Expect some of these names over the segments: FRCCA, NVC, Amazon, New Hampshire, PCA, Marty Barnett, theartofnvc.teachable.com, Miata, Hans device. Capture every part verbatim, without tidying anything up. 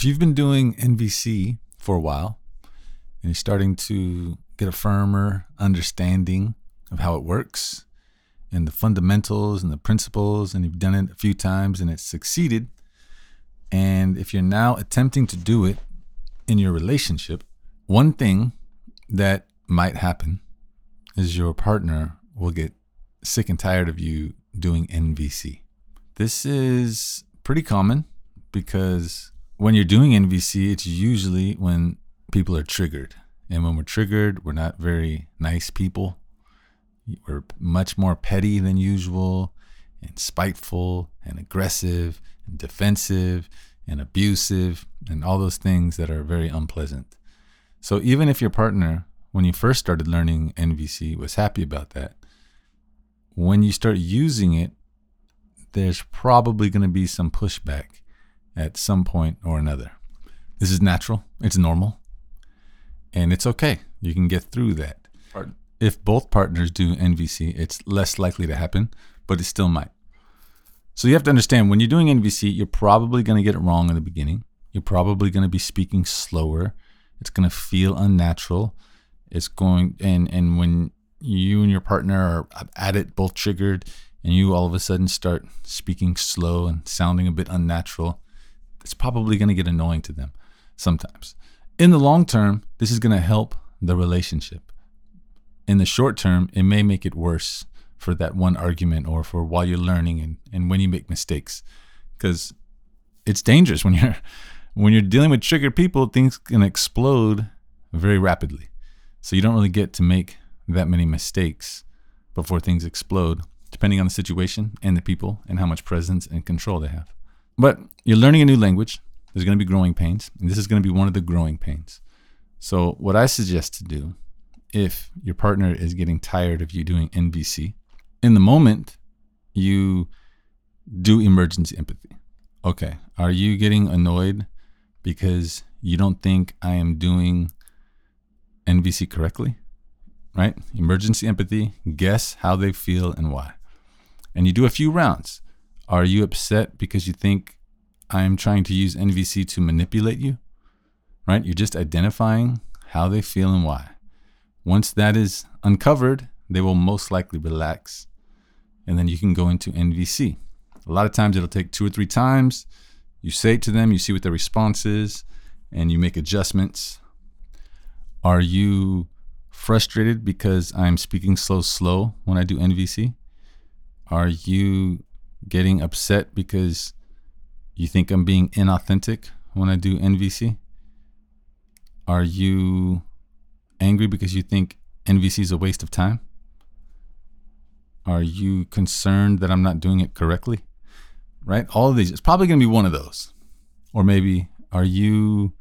if you've been doing N V C for a while and you're starting to get a firmer understanding of how it works and the fundamentals and the principles, and you've done it a few times and it's succeeded, and if you're now attempting to do it in your relationship, one thing that might happen is your partner will get sick and tired of you doing N V C. This is pretty common because when you're doing N V C, it's usually when people are triggered. And when we're triggered, we're not very nice people. We're much more petty than usual, and spiteful, and aggressive, and defensive, and abusive, and all those things that are very unpleasant. So even if your partner, when you first started learning N V C, was happy about that, when you start using it, there's probably going to be some pushback at some point or another. This is natural. It's normal. And it's okay. You can get through that. Pardon. If both partners do N V C, it's less likely to happen, but it still might. So you have to understand, when you're doing N V C, you're probably going to get it wrong in the beginning. You're probably going to be speaking slower. It's going to feel unnatural. It's going, and, and when you and your partner are at it, both triggered, and you all of a sudden start speaking slow and sounding a bit unnatural, it's probably going to get annoying to them sometimes. In the long term, this is going to help the relationship. In the short term, it may make it worse for that one argument, or for while you're learning and, and when you make mistakes, because it's dangerous when you're when you're dealing with triggered people. Things can explode very rapidly, so you don't really get to make that many mistakes before things explode, depending on the situation and the people and how much presence and control they have. But you're learning a new language. There's going to be growing pains, and this is going to be one of the growing pains. So what I suggest to do, if your partner is getting tired of you doing N V C, in the moment, you do emergency empathy. Okay, are you getting annoyed because you don't think I am doing N V C correctly? Right? Emergency empathy. Guess how they feel and why. And you do a few rounds. Are you upset because you think I'm trying to use N V C to manipulate you? Right? You're just identifying how they feel and why. Once that is uncovered, they will most likely relax. And then you can go into N V C. A lot of times it'll take two or three times. You say it to them, you see what their response is, and you make adjustments. Are you frustrated because I'm speaking so slow when I do N V C? Are you getting upset because you think I'm being inauthentic when I do N V C? Are you angry because you think N V C is a waste of time? Are you concerned that I'm not doing it correctly? Right? All of these. It's probably going to be one of those. Or maybe, are you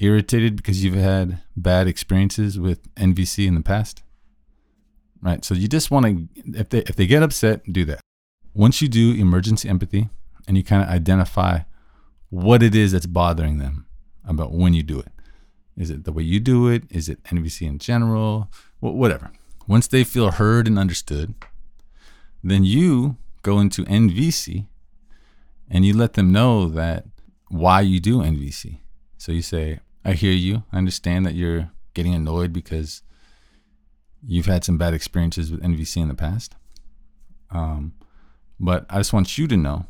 irritated because you've had bad experiences with N V C in the past? Right? So you just want to, if they, if they get upset, do that. Once you do emergency empathy and you kind of identify what it is that's bothering them about when you do it. Is it the way you do it? Is it N V C in general? Well, whatever. Once they feel heard and understood, then you go into N V C and you let them know that why you do N V C. So you say, I hear you. I understand that you're getting annoyed because you've had some bad experiences with N V C in the past. Um, but I just want you to know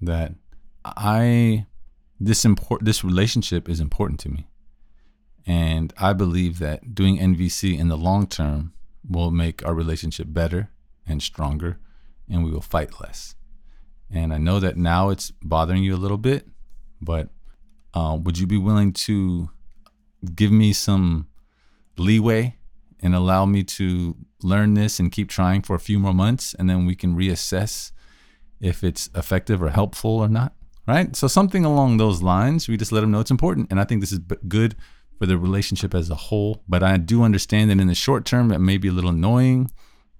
that I this import this relationship is important to me. And I believe that doing N V C in the long term will make our relationship better and stronger, and we will fight less. And I know that now it's bothering you a little bit, but uh, would you be willing to give me some leeway and allow me to learn this and keep trying for a few more months, and then we can reassess if it's effective or helpful or not, right? So something along those lines. We just let them know it's important, and I think this is good for the relationship as a whole. But I do understand that in the short term, it may be a little annoying,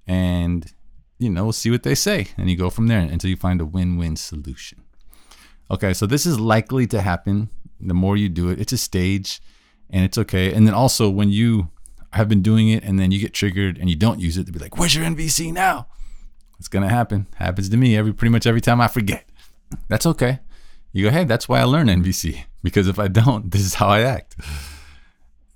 and, you know, we'll see what they say. And you go from there until you find a win-win solution. Okay. So this is likely to happen. The more you do it, it's a stage, and it's okay. And then also when you have been doing it and then you get triggered and you don't use it, they'll be like, where's your N V C now? It's going to happen. Happens to me every, pretty much every time I forget. That's okay. You go, hey, that's why I learn N V C. because if I don't, this is how I act.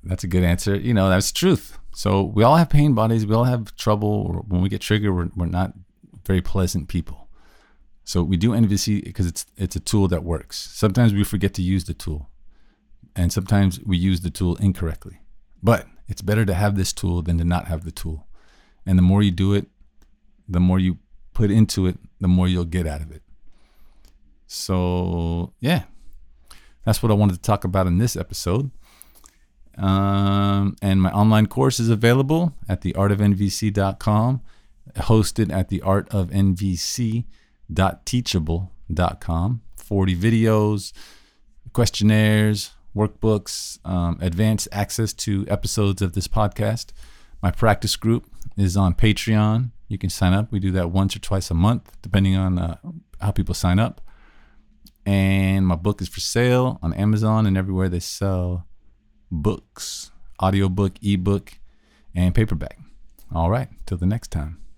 That's a good answer. You know, that's truth. So we all have pain bodies. We all have trouble. When we get triggered, we're, we're not very pleasant people. So we do N V C because it's it's a tool that works. Sometimes we forget to use the tool, and sometimes we use the tool incorrectly. But it's better to have this tool than to not have the tool. And the more you do it, the more you put into it, the more you'll get out of it. So yeah, that's what I wanted to talk about in this episode. Um, and my online course is available at the art of n v c dot com, hosted at the art of n v c dot teachable dot com. forty videos, questionnaires, workbooks, um, advanced access to episodes of this podcast. My practice group is on Patreon. You can sign up. We do that once or twice a month, depending on uh, how people sign up. And my book is for sale on Amazon and everywhere they sell books, audiobook, ebook, and paperback. All right, till the next time.